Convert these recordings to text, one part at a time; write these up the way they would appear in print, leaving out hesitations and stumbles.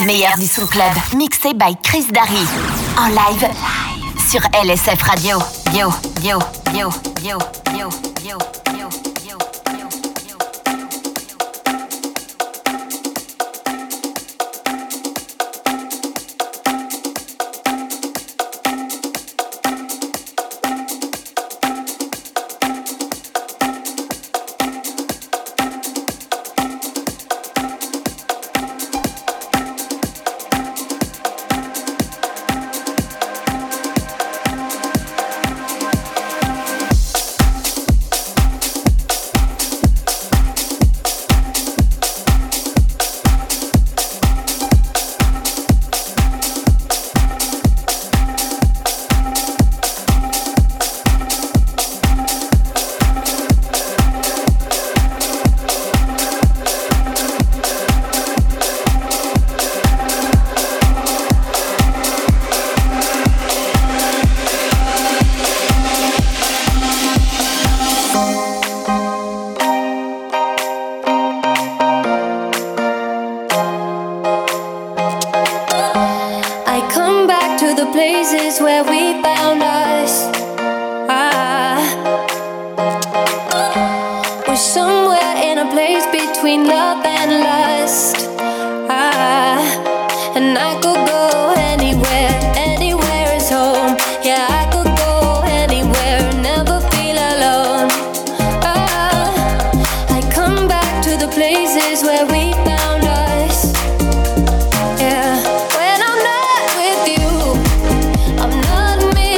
Le meilleur du son club, mixé by Chris Darry. En live sur LSF Radio. Yo, yo, yo, yo, yo, yo. When I'm not with you, I'm not me.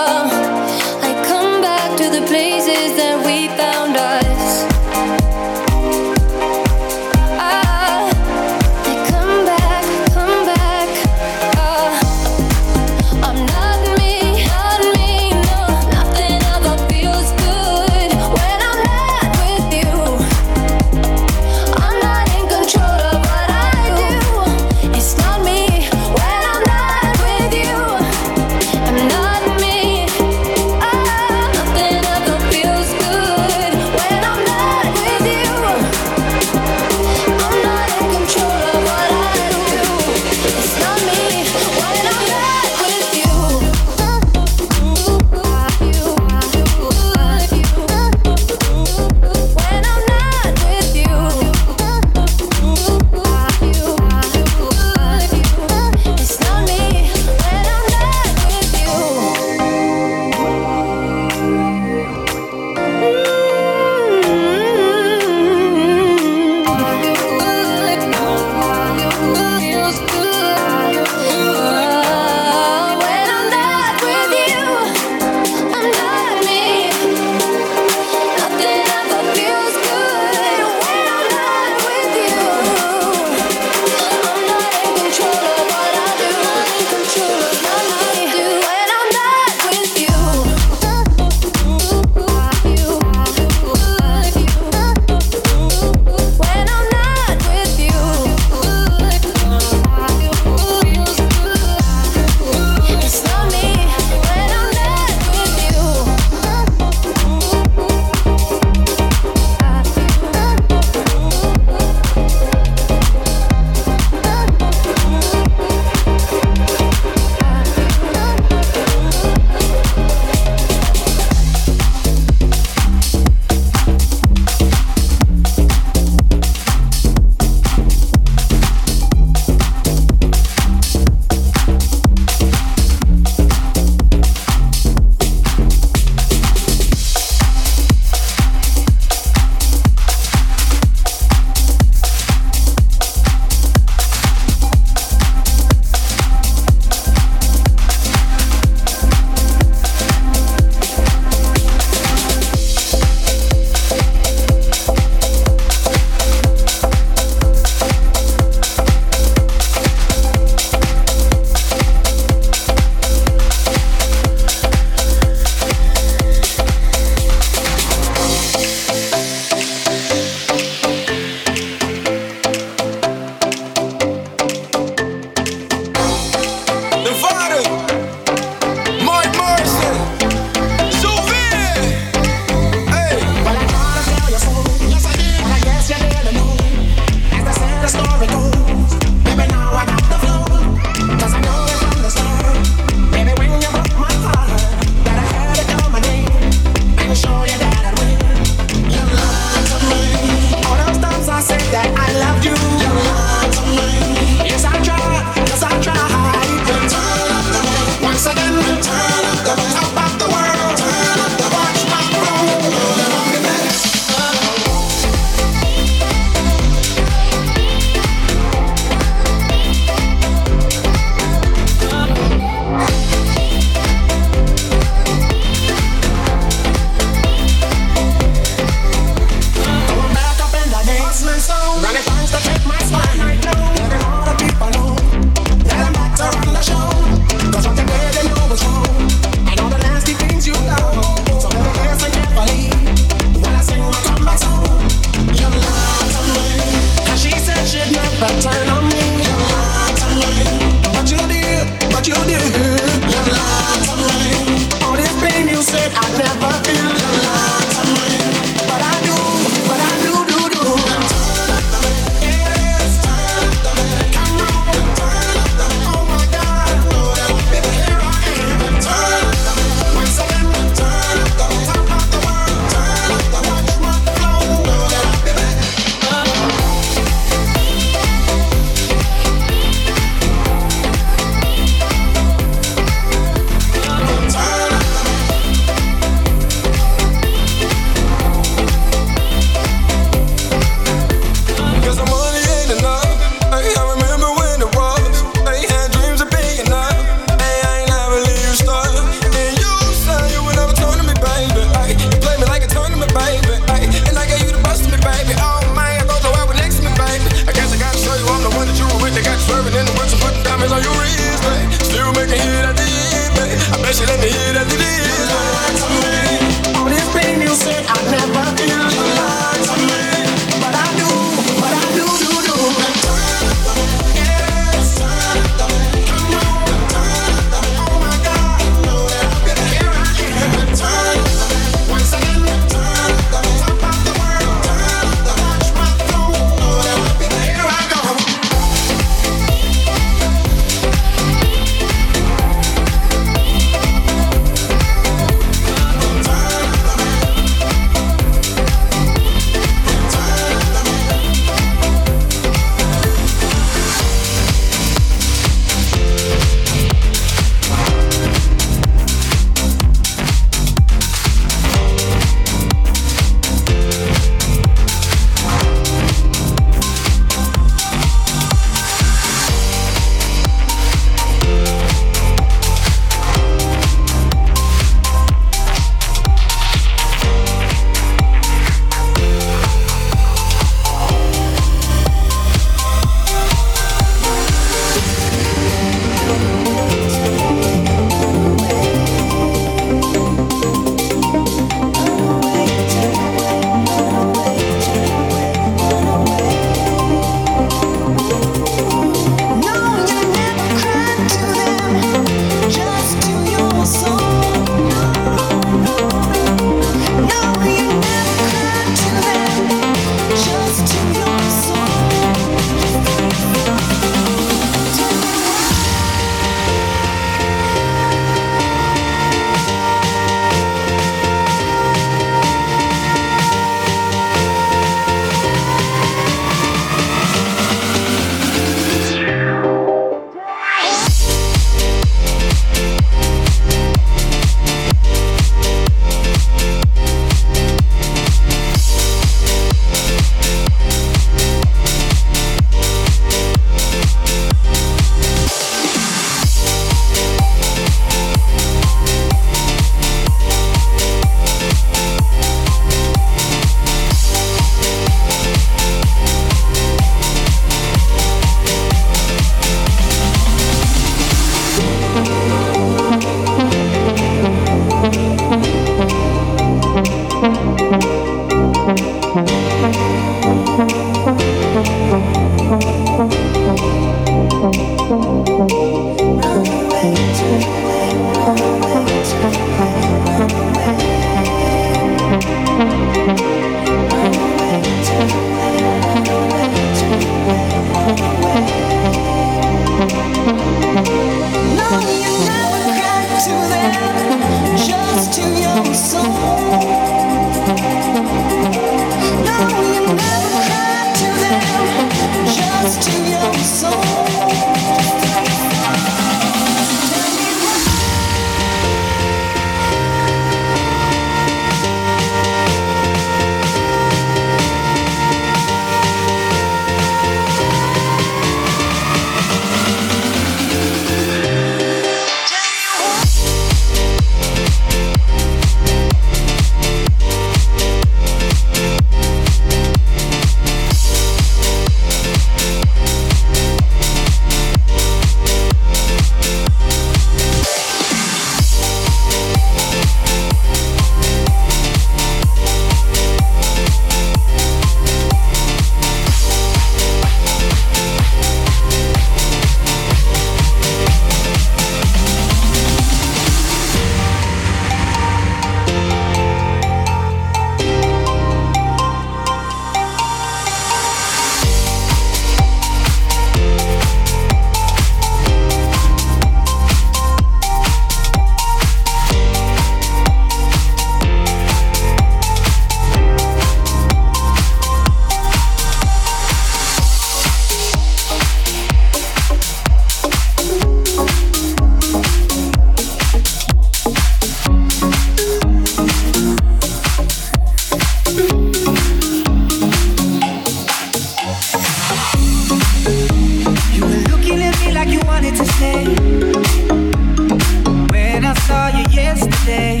say.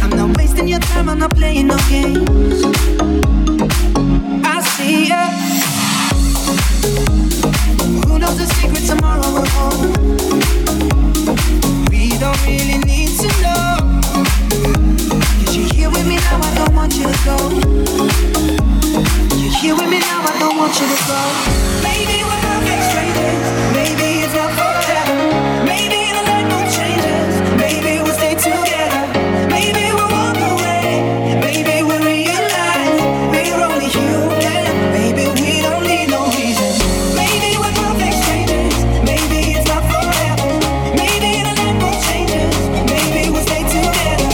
I'm not wasting your time, I'm not playing no games. I see ya. Who knows the secret tomorrow will hold? We don't really need to know. 'Cause you're here with me now, I don't want you to go. You're here with me now, I don't want you to go. Maybe we're not strangers. Maybe it's not forever. Maybe the light won't change us. Maybe we'll stay together. Maybe we'll walk away. Maybe we'll realize we're only human. Maybe we don't need no reason. Maybe we're not strangers. Maybe it's not forever. Maybe the light won't change us. Maybe we'll stay together.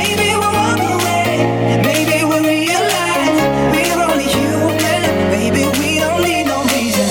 Maybe we'll walk away. Maybe we'll realize we're only human. Maybe we don't need no reason.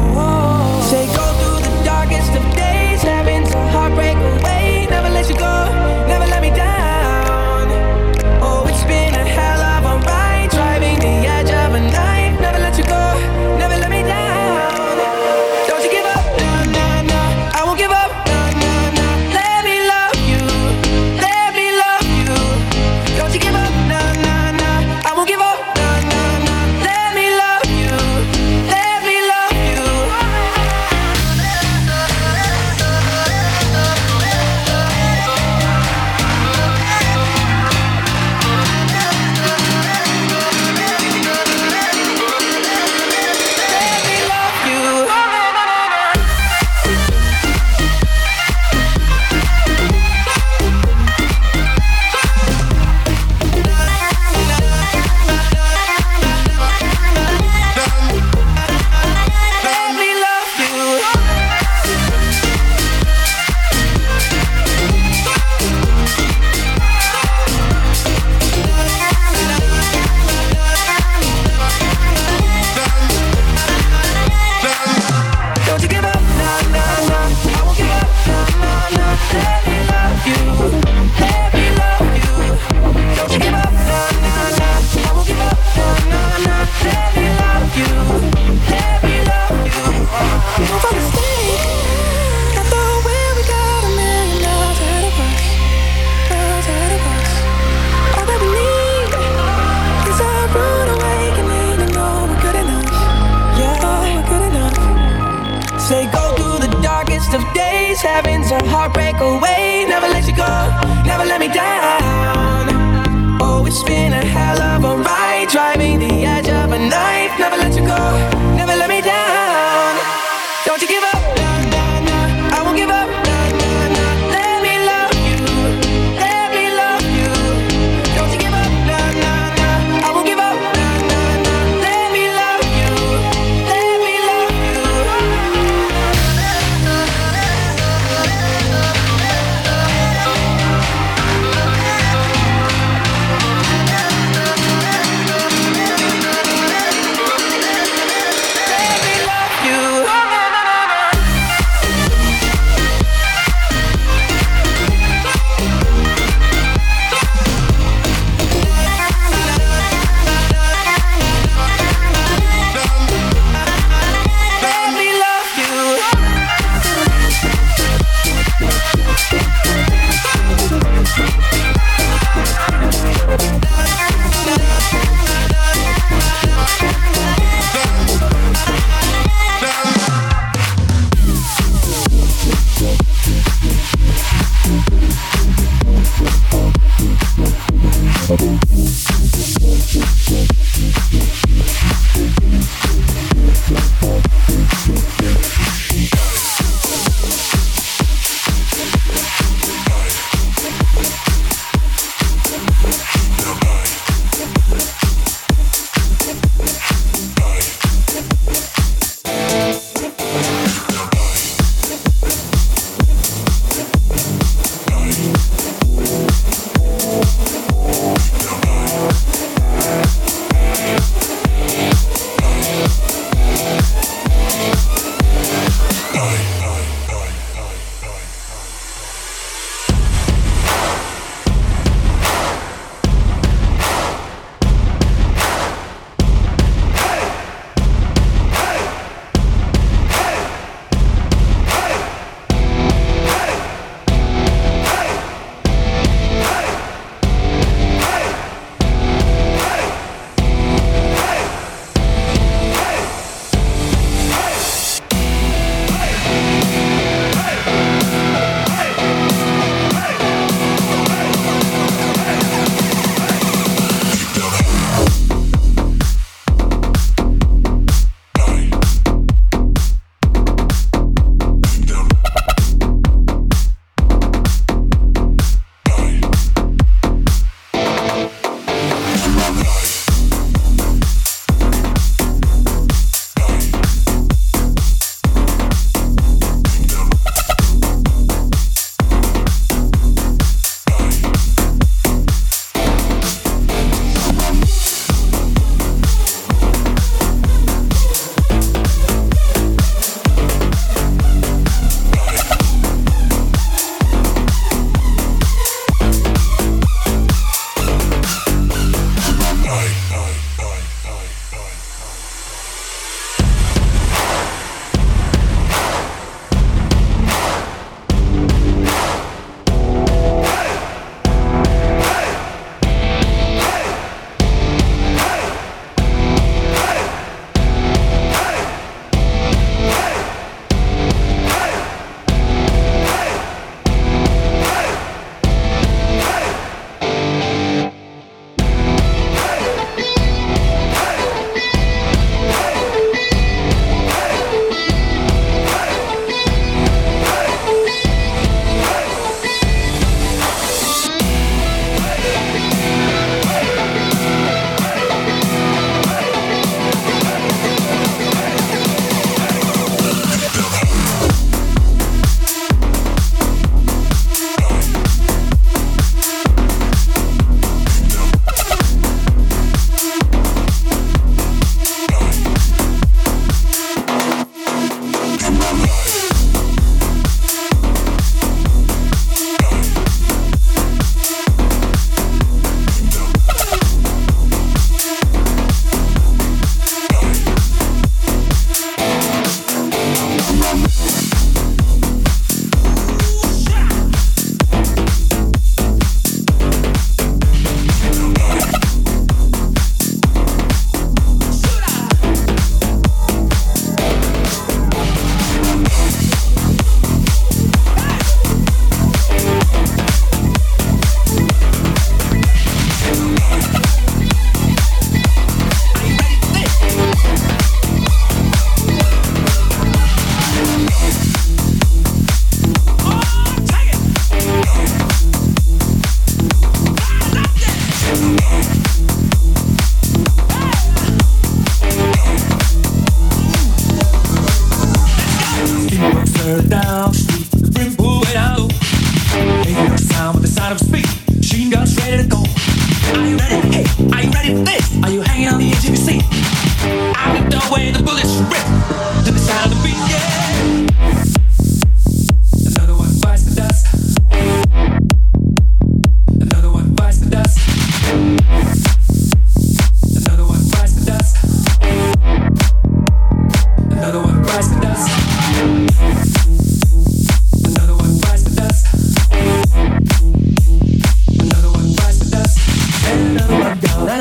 Say go through the darkest of days, having to heartbreak away, never let you go, never let me down. Oh, it's been a hell of a ride, driving the edge of a knife, never let you go, never let me down.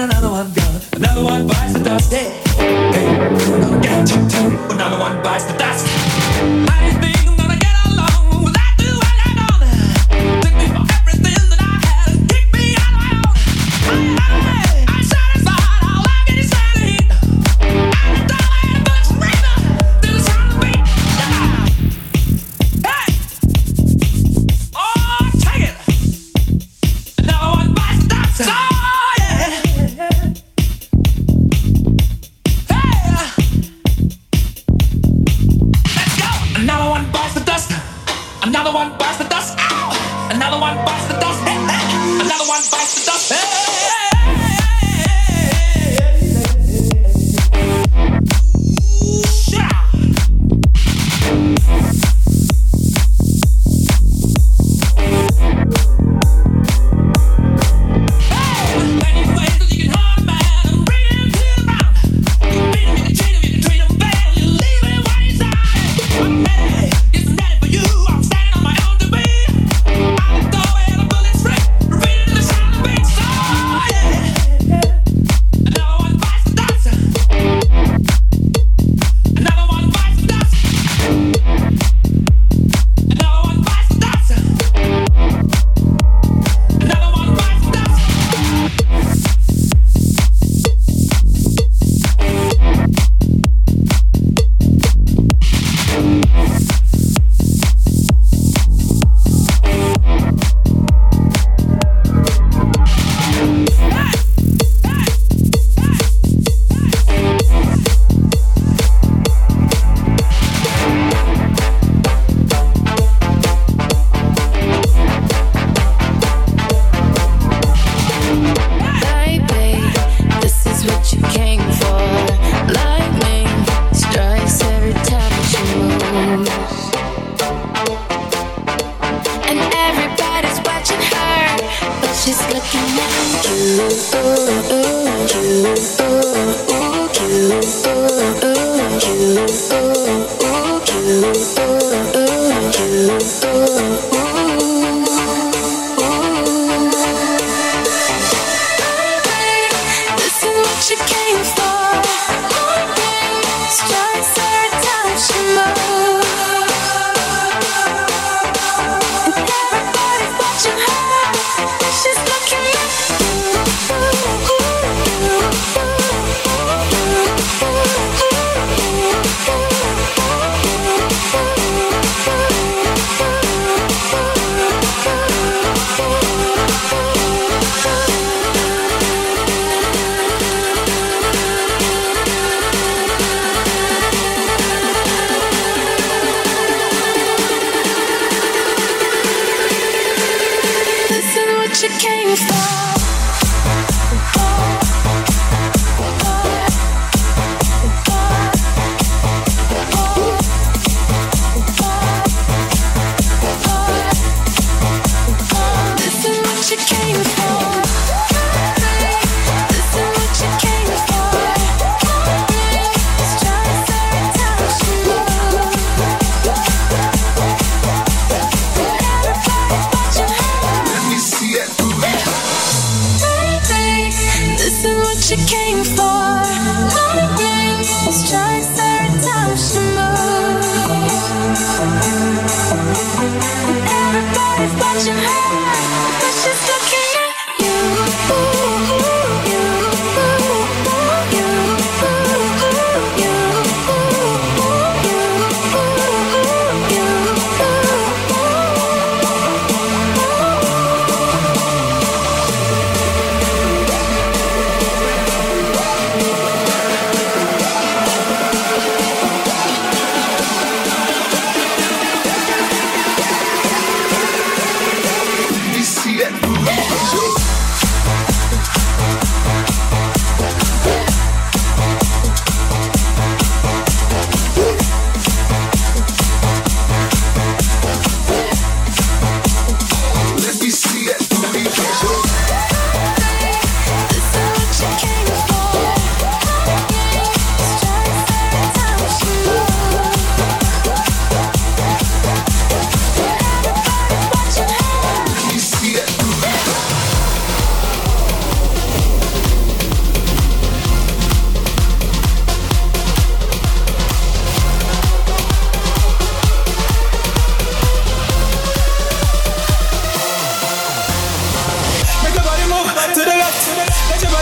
and another one goes. Another one bites the dust. Hey, hey, I'm gonna get you too. Another one bites the dust. I didn't think I'm gonna get along without you and I don't. Took me for everything that I had and kicked me out of my own. I satisfied all I can eat. I was all I had a bunch of reasons. Till it's on the beat. Yeah. Hey, oh, take it. Another one bites the dust. So, another one bites the dust. Ow! Another one bites the dust. Hey, hey. Another one bites the dust. Hey, hey.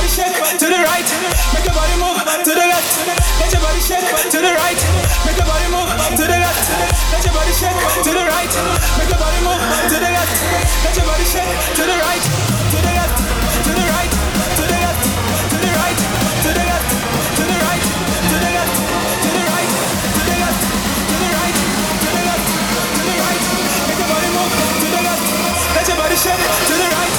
body shake to the right, make your body move to the left. Let your body shake to the right, make your body move to the left. Let your body shake to the right, make your body move to the left. Let your body shake to the right, to the left, to the right, to the left, to the right, to the left, to the right, to the left, to the right, to the left, to the right, to the left, to the right. Make your body move to the left. Let your body shake to the right.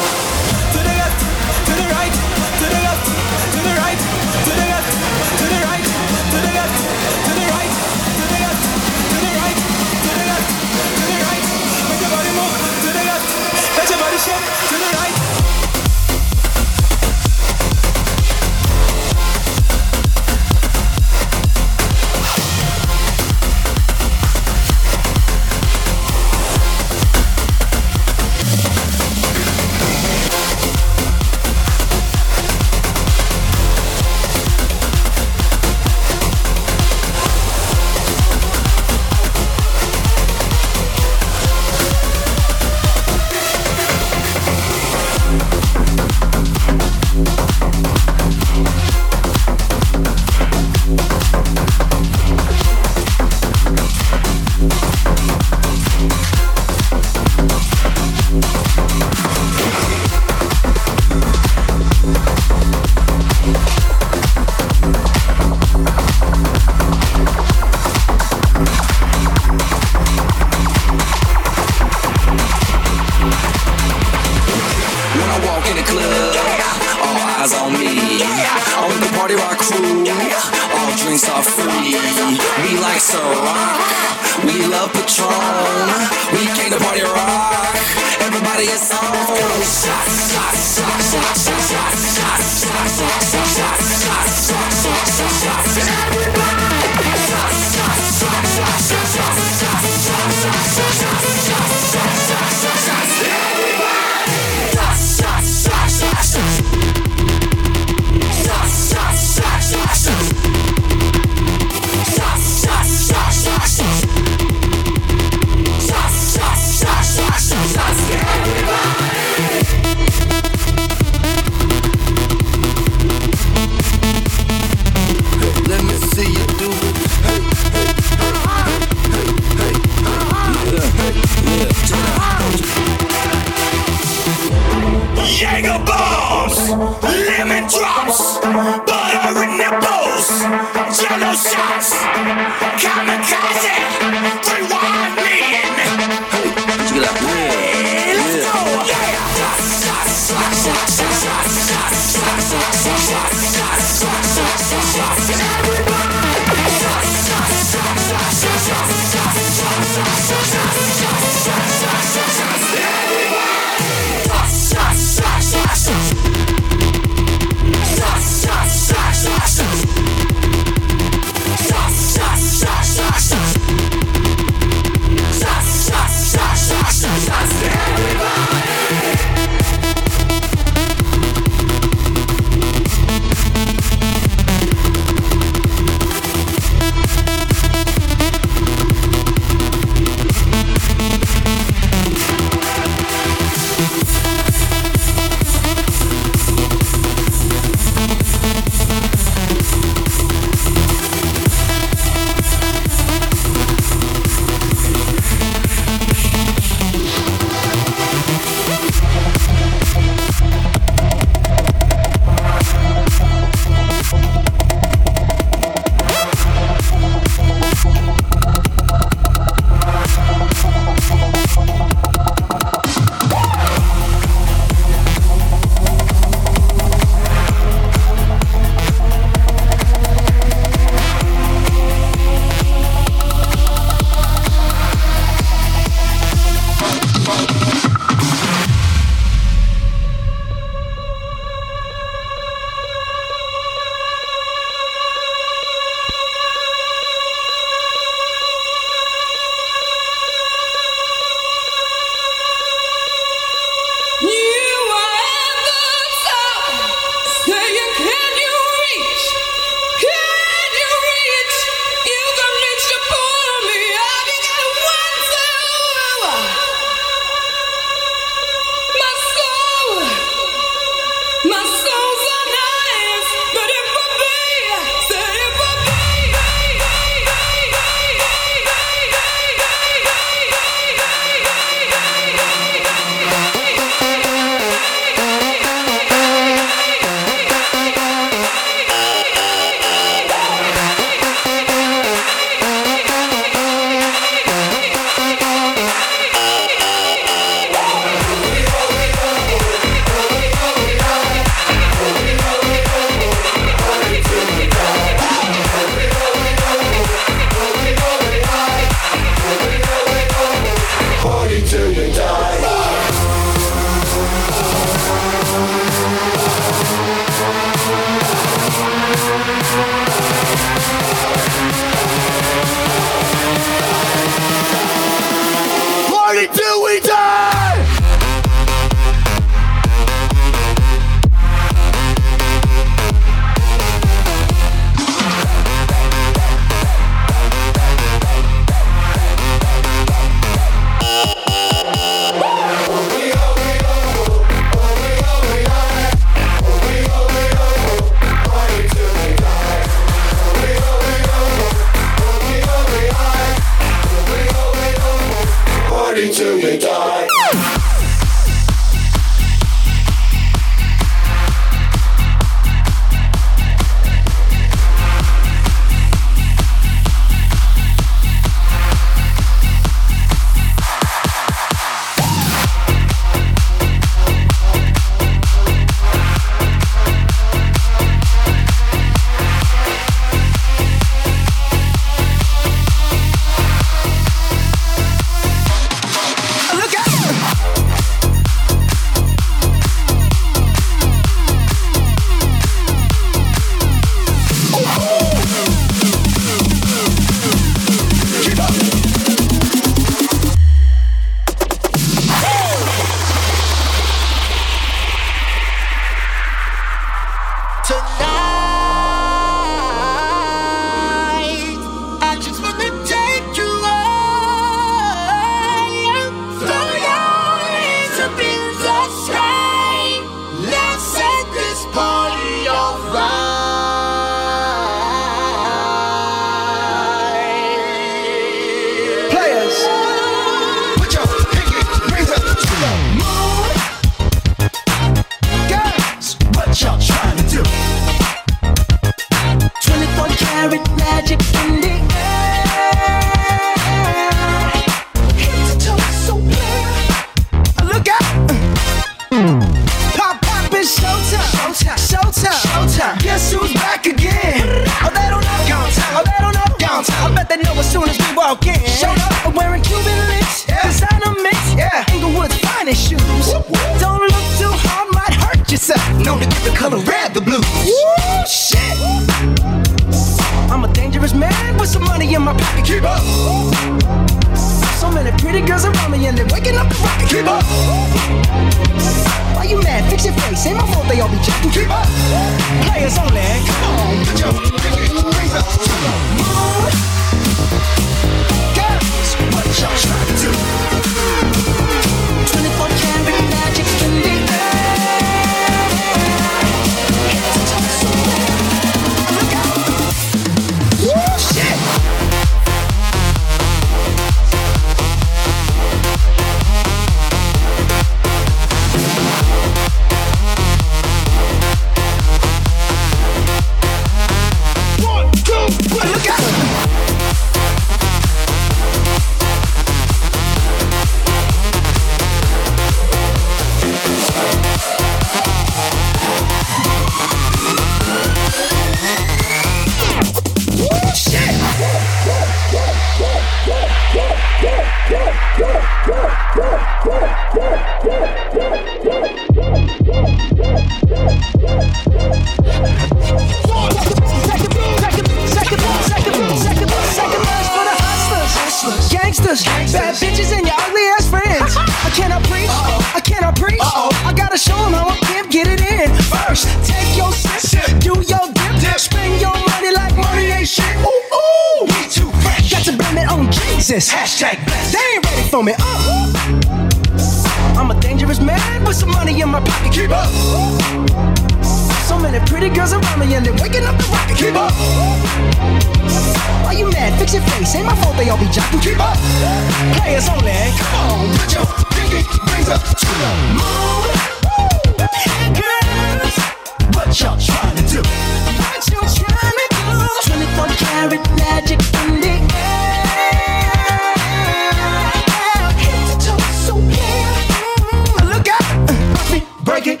Break it.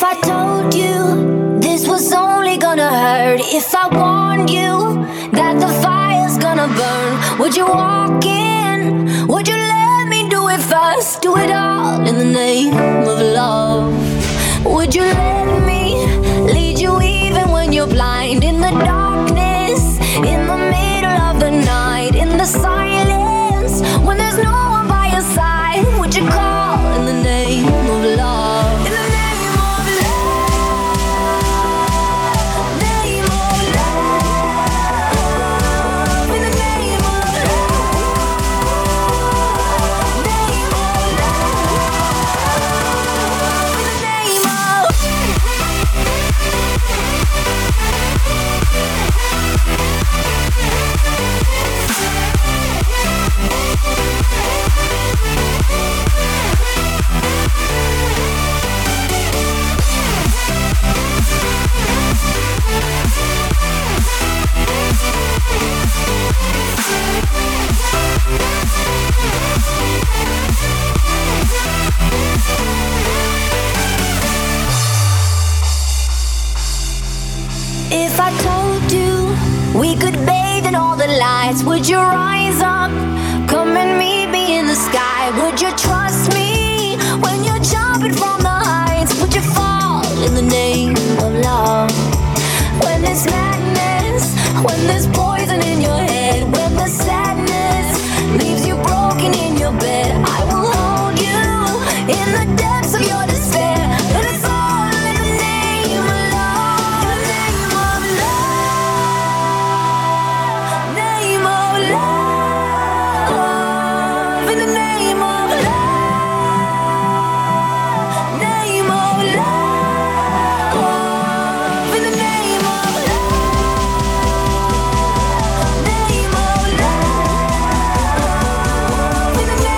if I told you this was only gonna hurt? If I warned you that the fire's gonna burn, would you walk in? Would you let me do it first? Do it all in the name of love. Would you let me lead you even when you're blind? In the darkness, in the middle of the night, in the silence, when there's no one by your side, would you call in the name of love? In the name of love, name of love. In the name of love, name of love. In the name of. If I told you we could bathe in all the lights, would you rise up, come and meet me in the sky? Would you trust me when you're jumping from the heights? Would you fall in the name of love? When there's madness, when there's poison in your head, when the sadness leaves you broken in your bed, I will hold you in the depths of your despair. And it's all in the name of love. In the name of love, name of love. In the name of love, name of love. In the name of love, name of love. In the name of love, name of love. In the name of.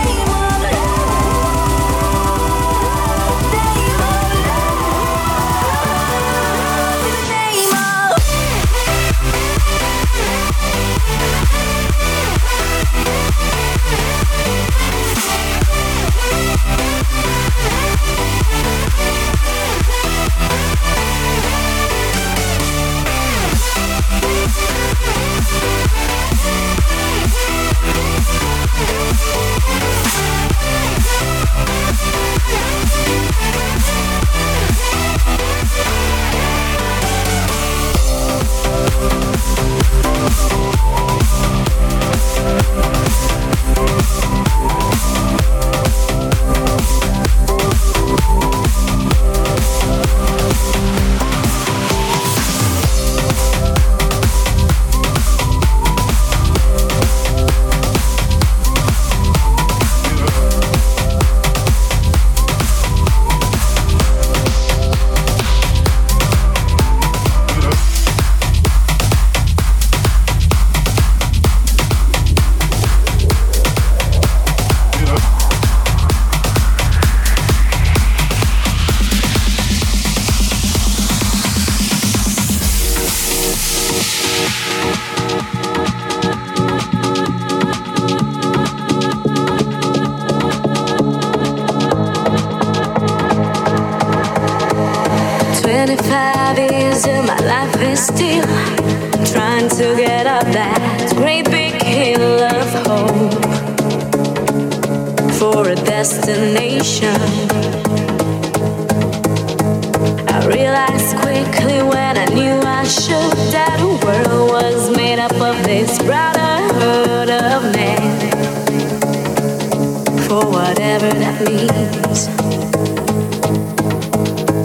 Whatever that means.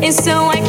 And so I